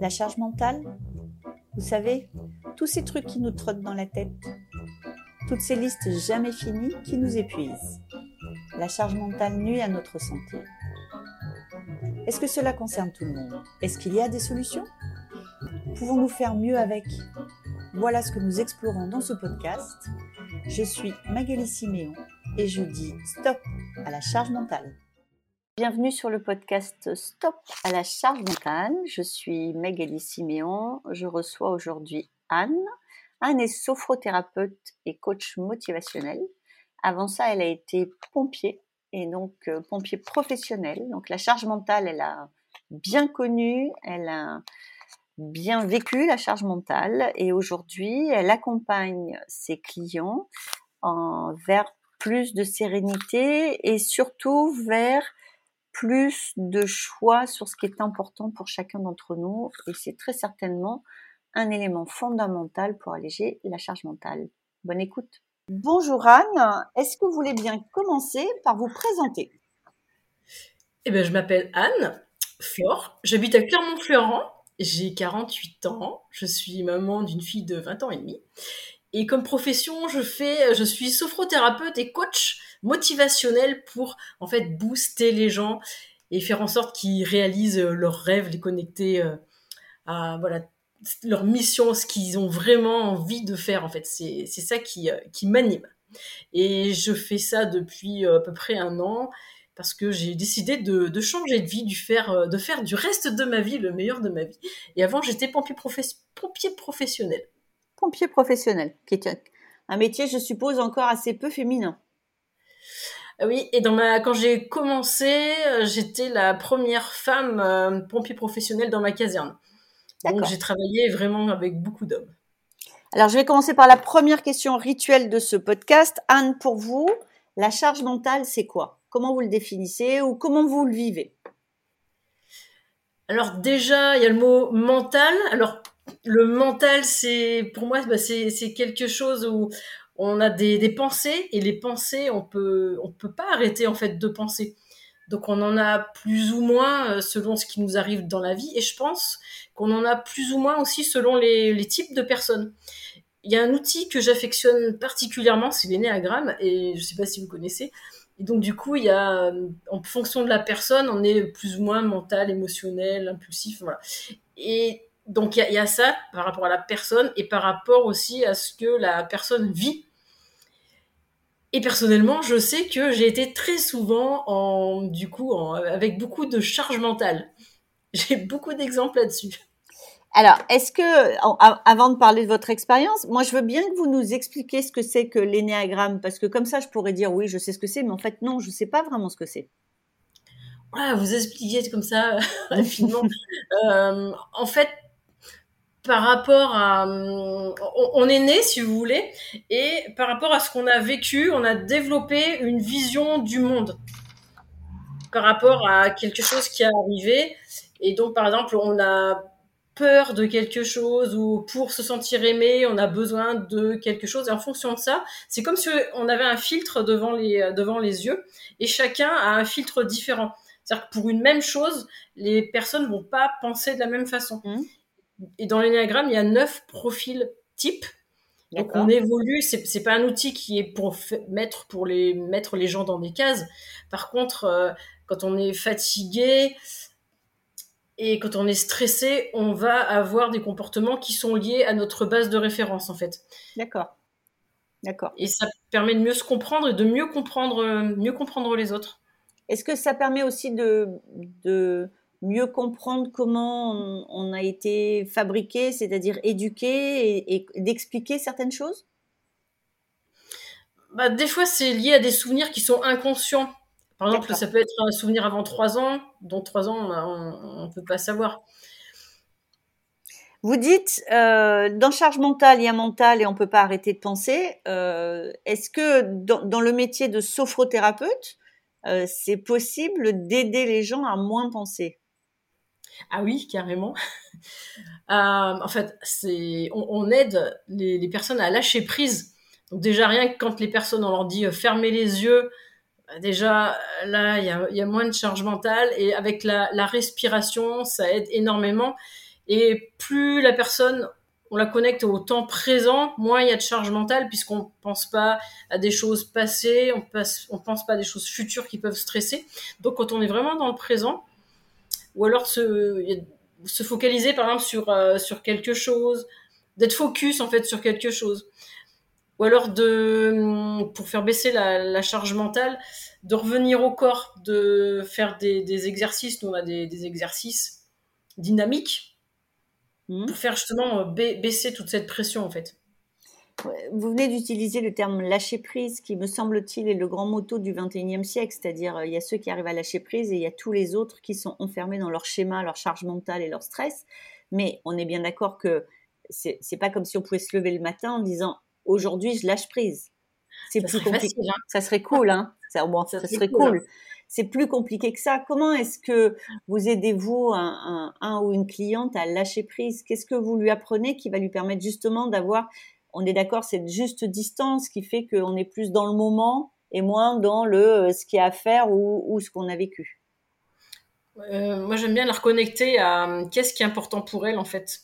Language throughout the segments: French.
la charge mentale, vous savez, tous ces trucs qui nous trottent dans la tête, toutes ces listes jamais finies qui nous épuisent. La charge mentale nuit à notre santé. Est-ce que cela concerne tout le monde? Est-ce qu'il y a des solutions? Pouvons-nous faire mieux avec? Voilà ce que nous explorons dans ce podcast. Je suis Magali Siméon et je dis stop à la charge mentale. Bienvenue sur le podcast Stop à la charge mentale. Je suis Magali Siméon. Je reçois aujourd'hui Anne. Anne est sophrothérapeute et coach motivationnel. Avant ça, elle a été pompier et donc pompier professionnel. Donc la charge mentale, elle a bien connue, elle a bien vécu la charge mentale et aujourd'hui, elle accompagne ses clients vers plus de sérénité et surtout vers plus de choix sur ce qui est important pour chacun d'entre nous et c'est très certainement un élément fondamental pour alléger la charge mentale. Bonne écoute. Bonjour Anne, est-ce que vous voulez bien commencer par vous présenter? Eh bien, je m'appelle Anne Flore, j'habite à Clermont-Ferrand, j'ai 48 ans, je suis maman d'une fille de 20 ans et demi et comme profession, je suis sophrothérapeute et coach motivationnel pour en fait booster les gens et faire en sorte qu'ils réalisent leurs rêves, les connecter à voilà leur mission, ce qu'ils ont vraiment envie de faire en fait. C'est ça qui m'anime. Et je fais ça depuis à peu près un an parce que j'ai décidé de changer de vie, de faire du reste de ma vie le meilleur de ma vie. Et avant, j'étais pompier professionnel. Pompier professionnel, qui est un métier, je suppose, encore assez peu féminin. Oui, et quand j'ai commencé, j'étais la première femme pompier professionnelle dans ma caserne. D'accord. Donc j'ai travaillé vraiment avec beaucoup d'hommes. Alors je vais commencer par la première question rituelle de ce podcast. Anne, pour vous, la charge mentale, c'est quoi? Comment vous le définissez ou comment vous le vivez? Alors déjà, il y a le mot mental. Alors le mental, c'est pour moi, c'est quelque chose où on a des pensées et les pensées, on peut pas arrêter en fait de penser. Donc on en a plus ou moins selon ce qui nous arrive dans la vie et je pense qu'on en a plus ou moins aussi selon les types de personnes. Il y a un outil que j'affectionne particulièrement, c'est l'énéagramme et je sais pas si vous connaissez. Et donc du coup, il y a en fonction de la personne, on est plus ou moins mental, émotionnel, impulsif, voilà. Et donc il y a ça par rapport à la personne et par rapport aussi à ce que la personne vit. Et personnellement, je sais que j'ai été très souvent avec beaucoup de charge mentale. J'ai beaucoup d'exemples là-dessus. Alors, est-ce que, avant de parler de votre expérience, moi je veux bien que vous nous expliquiez ce que c'est que l'énéagramme, parce que comme ça je pourrais dire oui, je sais ce que c'est, mais en fait non, je ne sais pas vraiment ce que c'est. Voilà, vous expliquiez comme ça rapidement. En fait, par rapport à... On est né, si vous voulez, et par rapport à ce qu'on a vécu, on a développé une vision du monde par rapport à quelque chose qui est arrivé. Et donc, par exemple, on a peur de quelque chose ou pour se sentir aimé, on a besoin de quelque chose. Et en fonction de ça, c'est comme si on avait un filtre devant les yeux et chacun a un filtre différent. C'est-à-dire que pour une même chose, les personnes ne vont pas penser de la même façon. Et dans l'énéagramme, il y a 9 profils types. D'accord. Donc on évolue. C'est pas un outil qui est pour mettre les gens dans des cases. Par contre, quand on est fatigué et quand on est stressé, on va avoir des comportements qui sont liés à notre base de référence en fait. D'accord. Et ça permet de mieux se comprendre et de mieux comprendre les autres. Est-ce que ça permet aussi de mieux comprendre comment on a été fabriqué, c'est-à-dire éduqué et d'expliquer certaines choses? Des fois, c'est lié à des souvenirs qui sont inconscients. Par exemple, D'accord. Ça peut être un souvenir avant 3 ans. Dans 3 ans, on ne peut pas savoir. Vous dites, dans charge mentale, il y a mental et on ne peut pas arrêter de penser. Est-ce que dans le métier de sophrothérapeute, c'est possible d'aider les gens à moins penser? Ah oui, carrément. En fait, on aide les personnes à lâcher prise. Donc déjà, rien que quand les personnes, on leur dit « fermez les yeux », déjà, là, il y a moins de charge mentale. Et avec la respiration, ça aide énormément. Et plus la personne, on la connecte au temps présent, moins il y a de charge mentale, puisqu'on ne pense pas à des choses passées, on ne pense pas à des choses futures qui peuvent stresser. Donc, quand on est vraiment dans le présent, ou alors se focaliser, par exemple, sur quelque chose, d'être focus, en fait, sur quelque chose. Ou alors, pour faire baisser la charge mentale, de revenir au corps, de faire des exercices. Nous, on a des exercices dynamiques pour faire justement baisser toute cette pression, en fait. Vous venez d'utiliser le terme « lâcher prise » qui, me semble-t-il, est le grand motto du XXIe siècle. C'est-à-dire, il y a ceux qui arrivent à lâcher prise et il y a tous les autres qui sont enfermés dans leur schéma, leur charge mentale et leur stress. Mais on est bien d'accord que c'est pas comme si on pouvait se lever le matin en disant « aujourd'hui, je lâche prise ». C'est plus compliqué. Facile, hein. Ça serait cool, hein. Ça serait cool. C'est plus compliqué que ça. Comment est-ce que vous aidez-vous un ou une cliente à lâcher prise? Qu'est-ce que vous lui apprenez qui va lui permettre justement d'avoir, on est d'accord, cette juste distance qui fait qu'on est plus dans le moment et moins dans ce qu'il y a à faire ou ce qu'on a vécu? Moi, j'aime bien la reconnecter à qu'est-ce qui est important pour elle, en fait,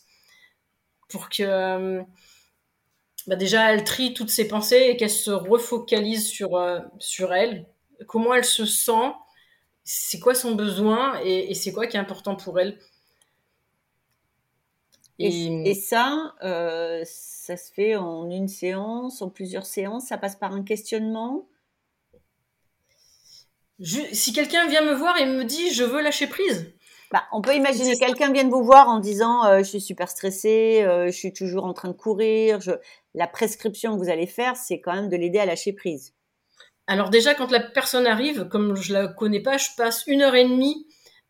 pour que... déjà, elle trie toutes ses pensées et qu'elle se refocalise sur elle. Comment elle se sent, c'est quoi son besoin et c'est quoi qui est important pour elle. Et ça, ça se fait en une séance, en plusieurs séances, ça passe par un questionnement. Si quelqu'un vient me voir et me dit « je veux lâcher prise », on peut imaginer que quelqu'un vienne vous voir en disant « je suis super stressée, je suis toujours en train de courir ». La prescription que vous allez faire, c'est quand même de l'aider à lâcher prise. Alors déjà, quand la personne arrive, comme je la connais pas, je passe 1h30,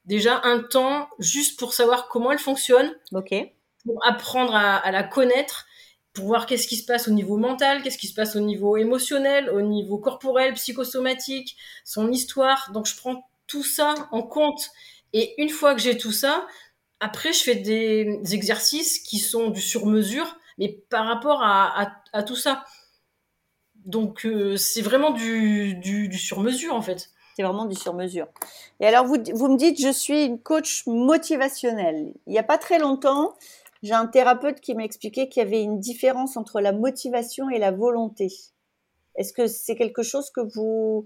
déjà un temps, juste pour savoir comment elle fonctionne, pour apprendre à la connaître, pour voir qu'est-ce qui se passe au niveau mental, qu'est-ce qui se passe au niveau émotionnel, au niveau corporel, psychosomatique, son histoire. Donc, je prends tout ça en compte. Et une fois que j'ai tout ça, après, je fais des exercices qui sont du sur-mesure, mais par rapport à tout ça. Donc, c'est vraiment du sur-mesure, en fait. C'est vraiment du sur-mesure. Et alors, vous me dites, je suis une coach motivationnelle. Il n'y a pas très longtemps, j'ai un thérapeute qui m'a expliqué qu'il y avait une différence entre la motivation et la volonté. Est-ce que c'est quelque chose que vous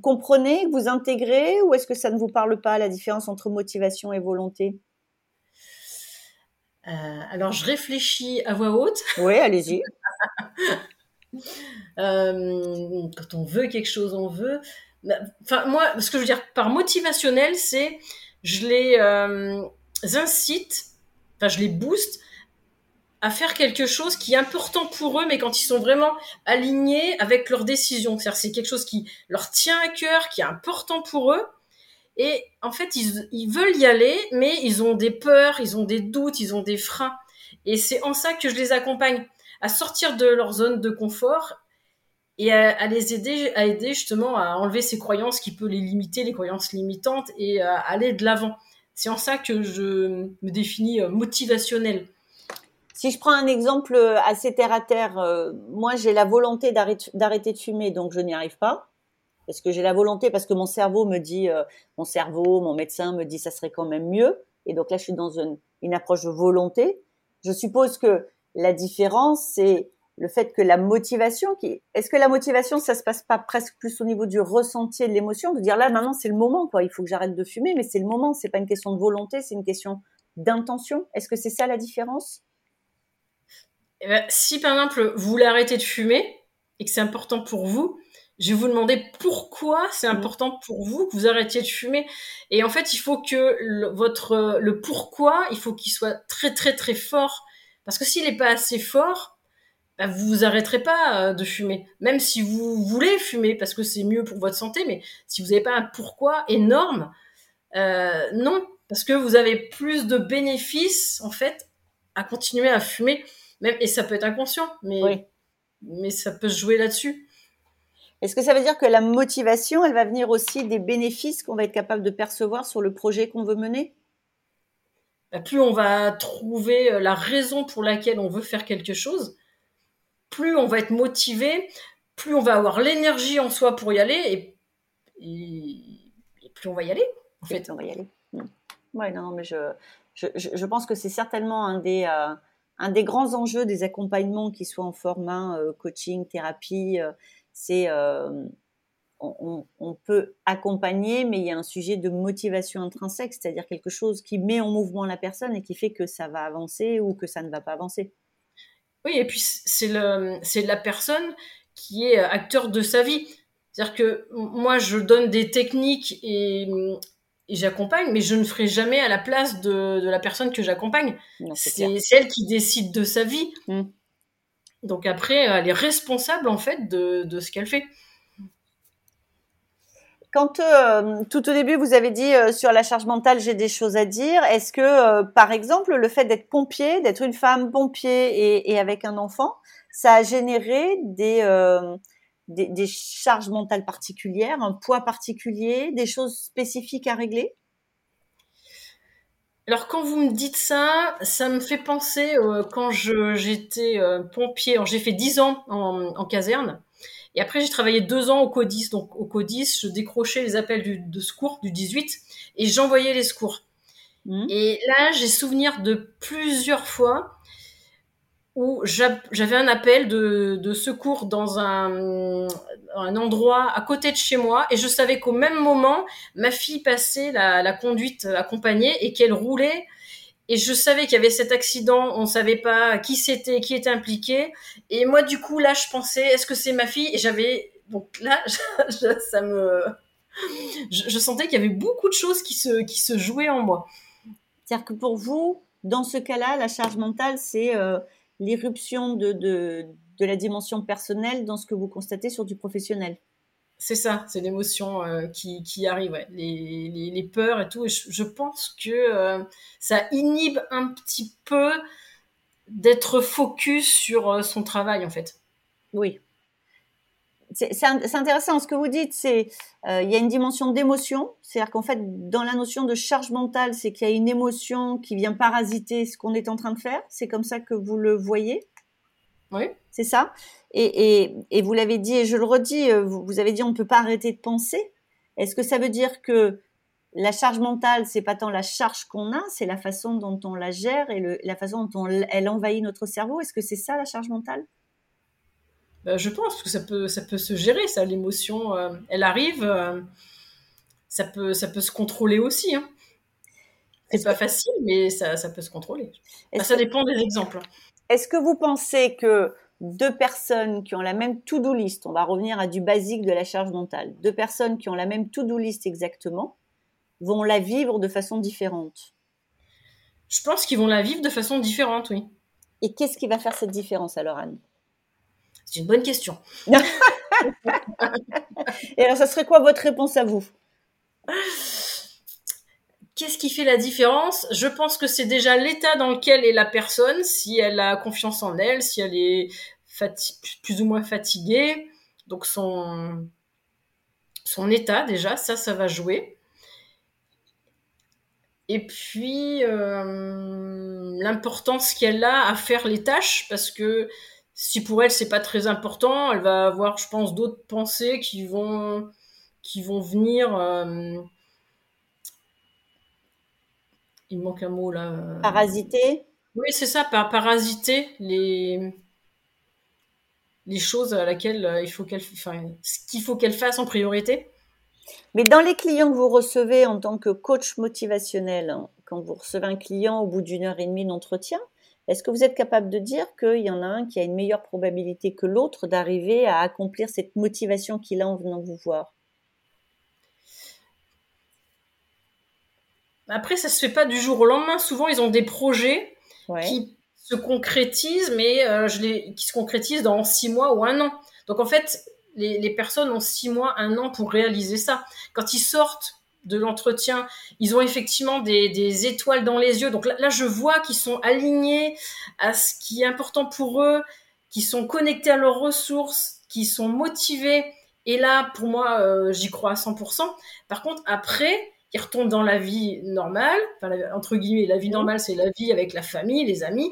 comprenez, que vous intégrez, ou est-ce que ça ne vous parle pas, la différence entre motivation et volonté? Alors, je réfléchis à voix haute. Oui, allez-y. Quand on veut quelque chose, on veut. Enfin, moi, ce que je veux dire par motivationnel, c'est je les incite, enfin, je les booste à faire quelque chose qui est important pour eux, mais quand ils sont vraiment alignés avec leurs décisions. C'est-à-dire, c'est quelque chose qui leur tient à cœur, qui est important pour eux. Et en fait, ils veulent y aller, mais ils ont des peurs, ils ont des doutes, ils ont des freins. Et c'est en ça que je les accompagne, à sortir de leur zone de confort et à les aider, justement à enlever ces croyances qui peuvent les limiter, les croyances limitantes, et à aller de l'avant. C'est en ça que je me définis motivationnelle. Si je prends un exemple assez terre-à-terre, moi, j'ai la volonté d'arrêter de fumer, donc je n'y arrive pas. Parce que j'ai la volonté, parce que mon cerveau me dit, mon médecin me dit, ça serait quand même mieux. Et donc là, je suis dans une approche de volonté. Je suppose que la différence, c'est le fait que la motivation, est-ce que la motivation, ça se passe pas presque plus au niveau du ressenti et de l'émotion, de dire là, maintenant, c'est le moment, quoi. Il faut que j'arrête de fumer, mais c'est le moment. C'est pas une question de volonté, c'est une question d'intention. Est-ce que c'est ça la différence? Si, par exemple, vous voulez arrêter de fumer et que c'est important pour vous, je vais vous demander pourquoi c'est important pour vous que vous arrêtiez de fumer. Et en fait, il faut que le pourquoi, il faut qu'il soit très, très, très fort. Parce que s'il n'est pas assez fort, vous vous arrêterez pas de fumer. Même si vous voulez fumer parce que c'est mieux pour votre santé, mais si vous n'avez pas un pourquoi énorme, non. Parce que vous avez plus de bénéfices, en fait, à continuer à fumer. Même, et ça peut être inconscient, mais ça peut se jouer là-dessus. Est-ce que ça veut dire que la motivation, elle va venir aussi des bénéfices qu'on va être capable de percevoir sur le projet qu'on veut mener? Plus on va trouver la raison pour laquelle on veut faire quelque chose, plus on va être motivé, plus on va avoir l'énergie en soi pour y aller, et plus on va y aller, en fait. On va y aller. Ouais, non, mais je pense que c'est certainement un des grands enjeux des accompagnements, qu'ils soient en format coaching, thérapie, c'est on peut accompagner, mais il y a un sujet de motivation intrinsèque, c'est-à-dire quelque chose qui met en mouvement la personne et qui fait que ça va avancer ou que ça ne va pas avancer. Oui, et puis c'est la personne qui est acteur de sa vie. C'est-à-dire que moi, je donne des techniques et j'accompagne, mais je ne ferai jamais à la place de la personne que j'accompagne. Non, c'est elle qui décide de sa vie. Mm. Donc après, elle est responsable en fait de ce qu'elle fait. Quand tout au début, vous avez dit sur la charge mentale, j'ai des choses à dire. Est-ce que, par exemple, le fait d'être pompier, d'être une femme pompier et avec un enfant, ça a généré des charges mentales particulières, un poids particulier, des choses spécifiques à régler? Alors, quand vous me dites ça, ça me fait penser quand j'étais pompier. Alors, j'ai fait 10 ans en caserne. Et après, j'ai travaillé 2 ans au CODIS. Donc, au CODIS, je décrochais les appels de secours du 18 et j'envoyais les secours. Mmh. Et là, j'ai souvenir de plusieurs fois où j'avais un appel de secours dans un endroit à côté de chez moi, et je savais qu'au même moment, ma fille passait la conduite accompagnée et qu'elle roulait, et je savais qu'il y avait cet accident, on ne savait pas qui était impliqué, et moi du coup là je pensais, est-ce que c'est ma fille? Et j'avais, donc là je sentais qu'il y avait beaucoup de choses qui se jouaient en moi. C'est-à-dire que pour vous, dans ce cas-là, la charge mentale, c'est l'irruption de la dimension personnelle dans ce que vous constatez sur du professionnel. C'est ça, c'est l'émotion qui arrive, ouais. Les peurs et tout. Et je pense que ça inhibe un petit peu d'être focus sur son travail, en fait. Oui. C'est intéressant ce que vous dites. Il y a une dimension d'émotion. C'est-à-dire qu'en fait, dans la notion de charge mentale, c'est qu'il y a une émotion qui vient parasiter ce qu'on est en train de faire. C'est comme ça que vous le voyez? Oui. C'est ça. Et vous l'avez dit, et je le redis, vous avez dit on ne peut pas arrêter de penser. Est-ce que ça veut dire que la charge mentale, ce n'est pas tant la charge qu'on a, c'est la façon dont on la gère et la façon dont elle envahit notre cerveau? Est-ce que c'est ça la charge mentale? Je pense que ça peut se gérer, ça. L'émotion, elle arrive, ça peut se contrôler aussi, hein. C'est pas facile, mais ça peut se contrôler. Ça dépend des exemples. Est-ce que vous pensez que 2 personnes qui ont la même to-do list, on va revenir à du basique de la charge mentale, 2 personnes qui ont la même to-do list exactement, vont la vivre de façon différente? Je pense qu'ils vont la vivre de façon différente, oui. Et qu'est-ce qui va faire cette différence alors, Anne? C'est une bonne question. Et alors, ça serait quoi votre réponse à vous? Qu'est-ce qui fait la différence? Je pense que c'est déjà l'état dans lequel est la personne, si elle a confiance en elle, si elle est plus ou moins fatiguée. Donc, son état, déjà, ça va jouer. Et puis, l'importance qu'elle a à faire les tâches, parce que si pour elle, c'est pas très important, elle va avoir, je pense, d'autres pensées qui vont venir. Il me manque un mot, là. Parasiter? Oui, c'est ça, parasiter les choses à laquelle il faut ce qu'il faut qu'elle fasse en priorité. Mais dans les clients que vous recevez en tant que coach motivationnel, quand vous recevez un client au bout d'1h30 d'entretien, est-ce que vous êtes capable de dire qu'il y en a un qui a une meilleure probabilité que l'autre d'arriver à accomplir cette motivation qu'il a en venant vous voir? Après, ça ne se fait pas du jour au lendemain. Souvent, ils ont des projets qui se concrétisent, mais qui se concrétisent dans 6 mois ou 1 an. Donc, en fait, les personnes ont 6 mois, 1 an pour réaliser ça. Quand ils sortent de l'entretien, ils ont effectivement des étoiles dans les yeux. Donc là, je vois qu'ils sont alignés à ce qui est important pour eux, qu'ils sont connectés à leurs ressources, qu'ils sont motivés. Et là, pour moi, j'y crois à 100%. Par contre, après, ils retombent dans la vie normale. Enfin, entre guillemets, la vie normale, c'est la vie avec la famille, les amis.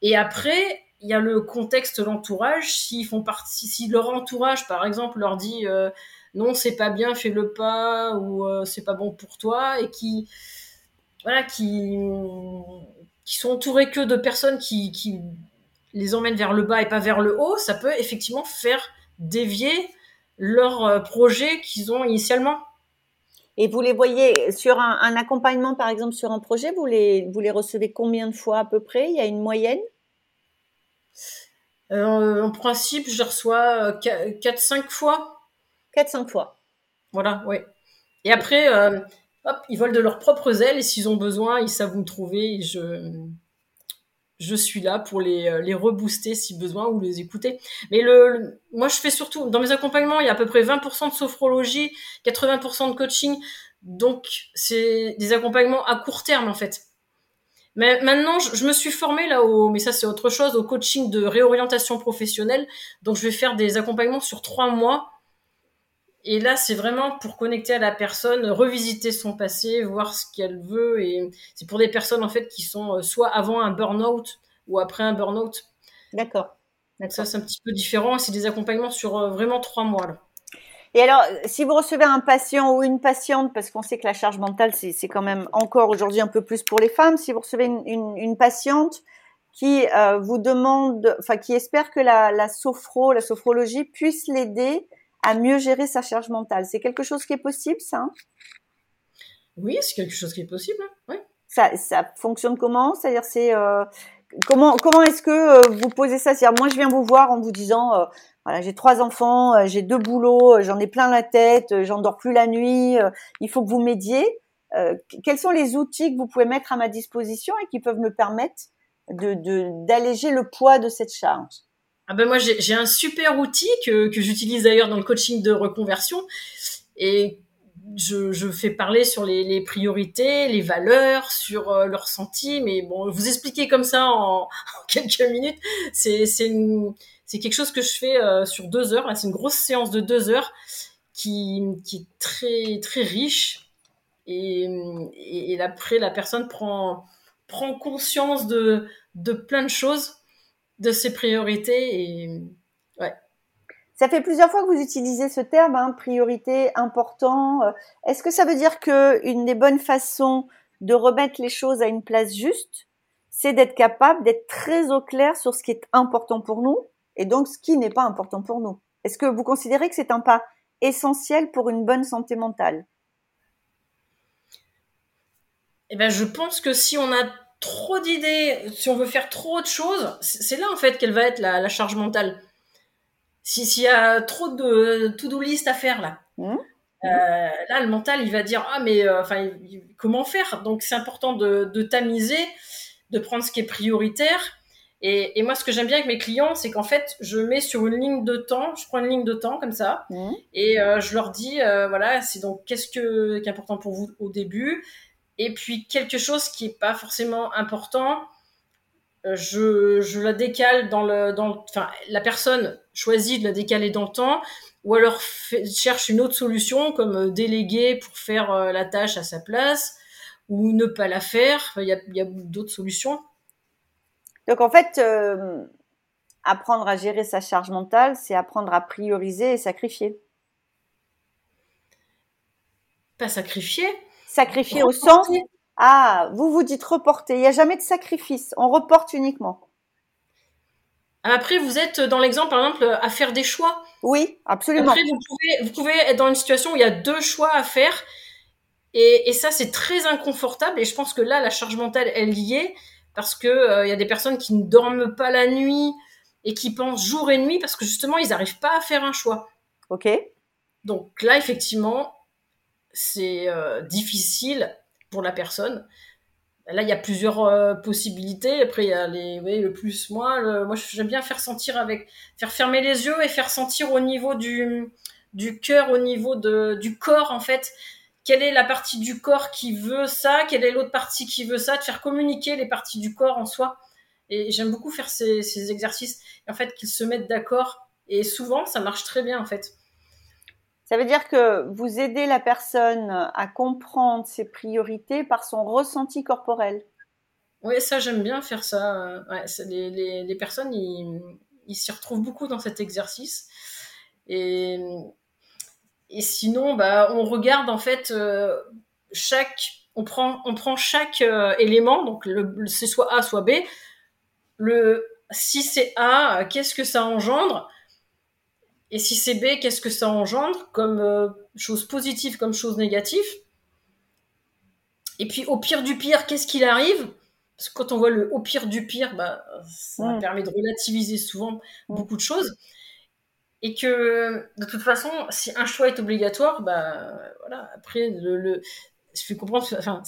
Et après, il y a le contexte, l'entourage. Si leur entourage, par exemple, leur dit non, c'est pas bien, fais le pas, ou c'est pas bon pour toi, et qui voilà, qui sont entourés que de personnes qui les emmènent vers le bas et pas vers le haut, ça peut effectivement faire dévier leur projet qu'ils ont initialement. Et vous les voyez sur un accompagnement, par exemple, sur un projet, vous les recevez combien de fois à peu près ? Il y a une moyenne ? En principe, je reçois 4-5 fois. 4-5 fois. Voilà, oui. Et après, hop, ils volent de leurs propres ailes et s'ils ont besoin, ils savent où me trouver. Et je suis là pour les rebooster si besoin ou les écouter. Mais moi, je fais surtout, dans mes accompagnements, il y a à peu près 20% de sophrologie, 80% de coaching. Donc, c'est des accompagnements à court terme, en fait. Mais maintenant, je me suis formée là mais ça c'est autre chose, au coaching de réorientation professionnelle. Donc, je vais faire des accompagnements sur 3 mois. Et là, c'est vraiment pour connecter à la personne, revisiter son passé, voir ce qu'elle veut. Et c'est pour des personnes, en fait, qui sont soit avant un burn-out ou après un burn-out. D'accord. Ça, c'est un petit peu différent. C'est des accompagnements sur vraiment 3 mois, là. Et alors, si vous recevez un patient ou une patiente, parce qu'on sait que la charge mentale, c'est quand même encore aujourd'hui un peu plus pour les femmes, si vous recevez une patiente qui vous demande, enfin qui espère que la sophrologie puisse l'aider à mieux gérer sa charge mentale, c'est quelque chose qui est possible, ça, hein ? Oui, c'est quelque chose qui est possible. Oui. Ça fonctionne comment ? C'est-à-dire, c'est comment est-ce que vous posez ça ? C'est-à-dire, moi, je viens vous voir en vous disant voilà, j'ai 3 enfants, j'ai 2 boulots, j'en ai plein la tête, j'en dors plus la nuit, il faut que vous m'aidiez. Quels sont les outils que vous pouvez mettre à ma disposition et qui peuvent me permettre d'alléger le poids de cette charge ? Ah ben moi, j'ai un super outil que j'utilise d'ailleurs dans le coaching de reconversion et je fais parler sur les priorités, les valeurs, sur le ressenti, mais bon, vous expliquer comme ça en quelques minutes, c'est quelque chose que je fais sur 2 heures. Là, c'est une grosse séance de 2 heures qui est très très riche et après la personne prend conscience de plein de choses, de ses priorités et ouais. Ça fait plusieurs fois que vous utilisez ce terme, hein, priorité, important. Est-ce que ça veut dire que une des bonnes façons de remettre les choses à une place juste, c'est d'être capable d'être très au clair sur ce qui est important pour nous et donc ce qui n'est pas important pour nous? Est-ce que vous considérez que c'est un pas essentiel pour une bonne santé mentale? Eh ben, je pense que si on a trop d'idées, si on veut faire trop de choses, c'est là en fait qu'elle va être la charge mentale. S'il y a trop de to-do list à faire là, là le mental il va dire comment faire ? Donc c'est important de tamiser, de prendre ce qui est prioritaire. Et moi, ce que j'aime bien avec mes clients, c'est qu'en fait, je prends une ligne de temps comme ça, et je leur dis, voilà, c'est donc qu'est-ce qui est important pour vous au début, et puis quelque chose qui n'est pas forcément important, je la décale la personne choisit de la décaler dans le temps, ou alors cherche une autre solution, comme déléguer pour faire la tâche à sa place, ou ne pas la faire, il y a d'autres solutions. Donc, en fait, apprendre à gérer sa charge mentale, c'est apprendre à prioriser et sacrifier. Pas sacrifier. Sacrifier reporter. Au sens… Ah, vous dites reporter. Il n'y a jamais de sacrifice. On reporte uniquement. Après, vous êtes dans l'exemple, par exemple, à faire des choix. Oui, absolument. Après, vous pouvez être dans une situation où il y a 2 choix à faire. Et ça, c'est très inconfortable. Et je pense que là, la charge mentale, elle y est. Parce qu'il y a des personnes qui ne dorment pas la nuit et qui pensent jour et nuit parce que justement, ils n'arrivent pas à faire un choix. Ok. Donc là, effectivement, c'est difficile pour la personne. Là, il y a plusieurs possibilités. Après, il y a le plus, moins. Moi, j'aime bien faire fermer les yeux et faire sentir au niveau du cœur, au niveau du corps, en fait. Quelle est la partie du corps qui veut ça ? Quelle est l'autre partie qui veut ça ? De faire communiquer les parties du corps en soi. Et j'aime beaucoup faire ces exercices. En fait, qu'ils se mettent d'accord. Et souvent, ça marche très bien, en fait. Ça veut dire que vous aidez la personne à comprendre ses priorités par son ressenti corporel. Oui, ça, j'aime bien faire ça. Ouais, les personnes, ils s'y retrouvent beaucoup dans cet exercice. Et sinon, on regarde en fait chaque on prend chaque élément, donc c'est soit A, soit B. Si c'est A, qu'est-ce que ça engendre? Et si c'est B, qu'est-ce que ça engendre comme chose positive, comme chose négative? Et puis, au pire du pire, qu'est-ce qu'il arrive? Parce que quand on voit le au pire du pire, bah, ça permet de relativiser souvent beaucoup de choses. Et que, de toute façon, si un choix est obligatoire, bah, voilà, après, je fais comprendre, enfin,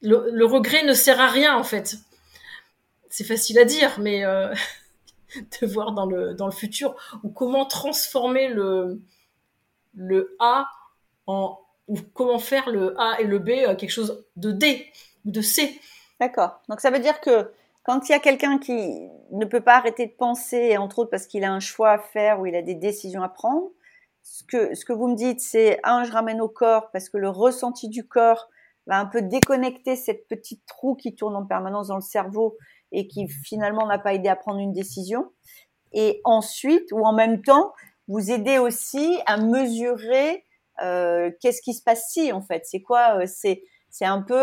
le regret ne sert à rien, en fait. C'est facile à dire, mais de voir dans le futur, ou comment transformer le A en... ou comment faire le A et le B quelque chose de D ou de C. D'accord. Donc, ça veut dire que quand il y a quelqu'un qui ne peut pas arrêter de penser, entre autres parce qu'il a un choix à faire ou il a des décisions à prendre, ce que vous me dites, c'est je ramène au corps parce que le ressenti du corps va un peu déconnecter cette petite roue qui tourne en permanence dans le cerveau et qui finalement n'a pas aidé à prendre une décision. Et ensuite, ou en même temps, vous aidez aussi à mesurer qu'est-ce qui se passe si, en fait, c'est quoi, c'est un peu,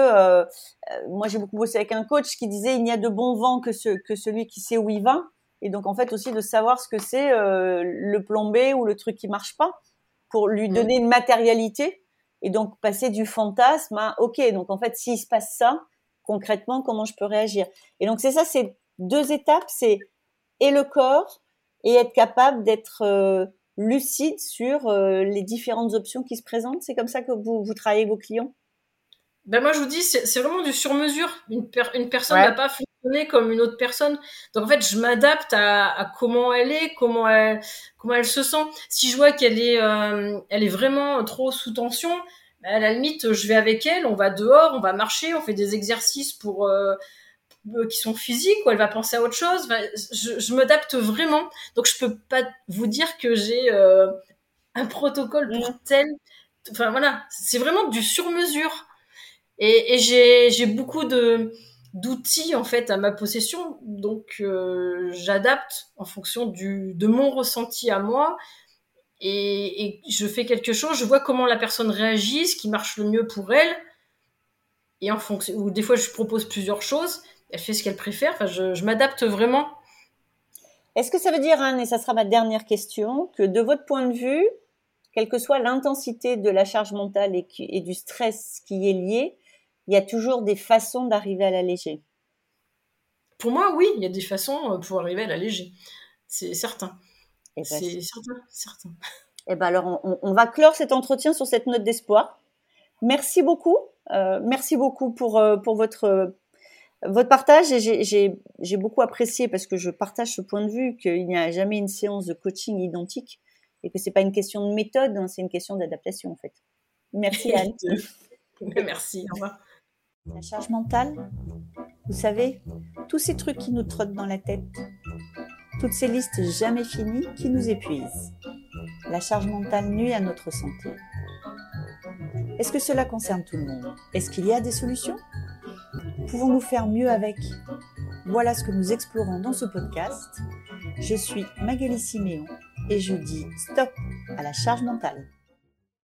moi j'ai beaucoup bossé avec un coach qui disait il n'y a de bon vent que celui qui sait où il va, et donc en fait aussi de savoir ce que c'est le plan B ou le truc qui marche pas, pour lui donner une matérialité, et donc passer du fantasme à ok, donc en fait s'il se passe ça, concrètement comment je peux réagir. Et donc c'est ça, c'est deux étapes, c'est et le corps, et être capable d'être lucide sur les différentes options qui se présentent. C'est comme ça que vous travaillez vos clients? Ben moi je vous dis, c'est vraiment du sur-mesure. Une personne n'a pas fonctionné comme une autre personne, donc en fait je m'adapte à comment elle est, comment elle se sent. Si je vois qu'elle est vraiment trop sous tension, ben à la limite je vais avec elle, on va dehors, on va marcher, on fait des exercices pour qui sont physiques, ou elle va penser à autre chose. Enfin, je m'adapte vraiment. Donc, je peux pas vous dire que j'ai un protocole pour tel... Enfin, voilà. C'est vraiment du sur-mesure. Et j'ai beaucoup d'outils, en fait, à ma possession. Donc, j'adapte en fonction de mon ressenti à moi. Et je fais quelque chose. Je vois comment la personne réagit, ce qui marche le mieux pour elle. Et en fonction... Ou des fois, je propose plusieurs choses. Elle fait ce qu'elle préfère. Enfin, je m'adapte vraiment. Est-ce que ça veut dire, Anne, et ça sera ma dernière question, que de votre point de vue, quelle que soit l'intensité de la charge mentale et du stress qui est lié, il y a toujours des façons d'arriver à l'alléger? Pour moi, oui, il y a des façons pour arriver à l'alléger. C'est certain. Ben, c'est certain. Et ben alors, on va clore cet entretien sur cette note d'espoir. Merci beaucoup. Merci beaucoup pour votre partage, et j'ai beaucoup apprécié, parce que je partage ce point de vue qu'il n'y a jamais une séance de coaching identique, et que c'est pas une question de méthode, hein, c'est une question d'adaptation, en fait. Merci Anne. Merci, au revoir. La charge mentale, vous savez, tous ces trucs qui nous trottent dans la tête, toutes ces listes jamais finies qui nous épuisent. La charge mentale nuit à notre santé. Est-ce que cela concerne tout le monde? Est-ce qu'il y a des solutions? Pouvons-nous faire mieux avec? Voilà ce que nous explorons dans ce podcast. Je suis Magali Siméon et je dis stop à la charge mentale.